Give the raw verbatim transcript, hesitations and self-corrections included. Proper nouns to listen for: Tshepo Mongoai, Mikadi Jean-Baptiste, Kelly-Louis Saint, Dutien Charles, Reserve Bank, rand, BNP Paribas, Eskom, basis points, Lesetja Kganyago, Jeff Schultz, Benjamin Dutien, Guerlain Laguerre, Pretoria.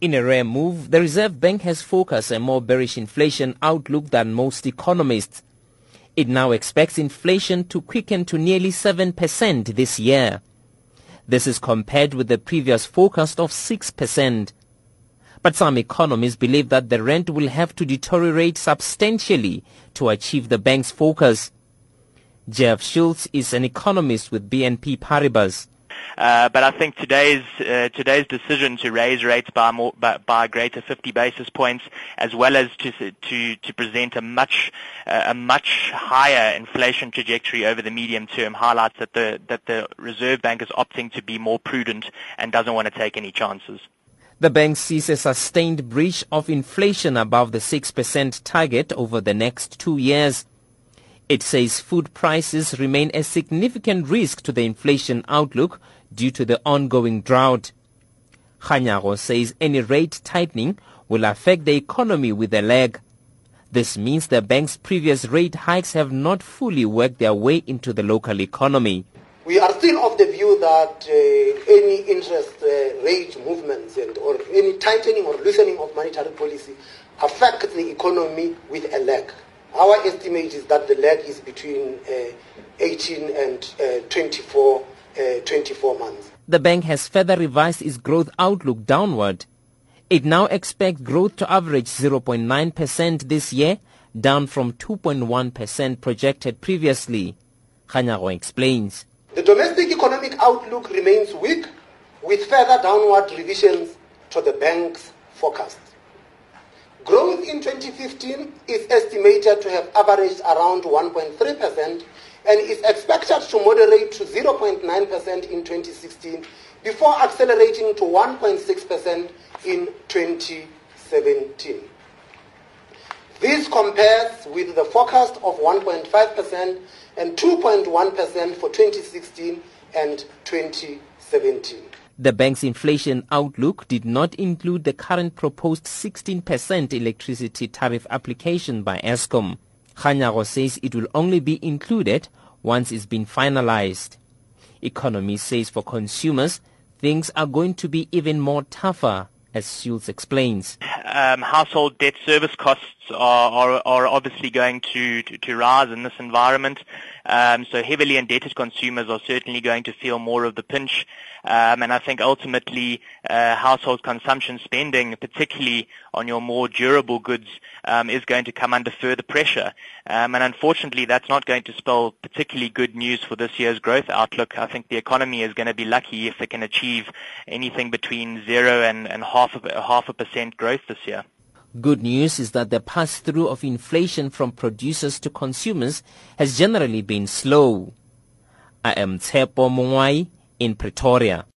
In a rare move, the Reserve Bank has forecast a more bearish inflation outlook than most economists. It now expects inflation to quicken to nearly seven percent this year. This is compared with the previous forecast of six percent. But some economists believe that the rand will have to deteriorate substantially to achieve the bank's focus. Jeff Schultz is an economist with B N P Paribas. Uh, but I think today's uh, today's decision to raise rates by more by, by greater fifty basis points, as well as to to to present a much uh, a much higher inflation trajectory over the medium term, highlights that the that the Reserve Bank is opting to be more prudent and doesn't want to take any chances. The bank sees a sustained breach of inflation above the six percent target over the next two years. It says food prices remain a significant risk to the inflation outlook due to the ongoing drought. Kganyago says any rate tightening will affect the economy with a lag. This means the bank's previous rate hikes have not fully worked their way into the local economy. We are still of the view that uh, any interest uh, rate movements and or any tightening or loosening of monetary policy affect the economy with a lag. Our estimate is that the lag is between uh, eighteen and uh, twenty-four months. The bank has further revised its growth outlook downward. It now expects growth to average zero point nine percent this year, down from two point one percent projected previously. Kganyago explains. The domestic economic outlook remains weak, with further downward revisions to the bank's forecast. Growth in twenty fifteen is estimated to have averaged around one point three percent and is expected to moderate to zero point nine percent in twenty sixteen before accelerating to one point six percent in twenty seventeen. This compares with the forecast of one point five percent and two point one percent for twenty sixteen and twenty seventeen. The bank's inflation outlook did not include the current proposed sixteen percent electricity tariff application by Eskom. Kganyago says it will only be included once it's been finalized. Economy says for consumers, things are going to be even more tougher, as Schultz explains. Um, household debt service costs are, are, are obviously going to, to, to rise in this environment. Um, so heavily indebted consumers are certainly going to feel more of the pinch. Um, and I think ultimately uh, household consumption spending, particularly on your more durable goods, um, is going to come under further pressure. Um, and unfortunately, that's not going to spell particularly good news for this year's growth outlook. I think the economy is going to be lucky if they can achieve anything between zero and, and half, a, half a percent growth this year. Good news is that the pass-through of inflation from producers to consumers has generally been slow. I am Tshepo Mongoai in Pretoria.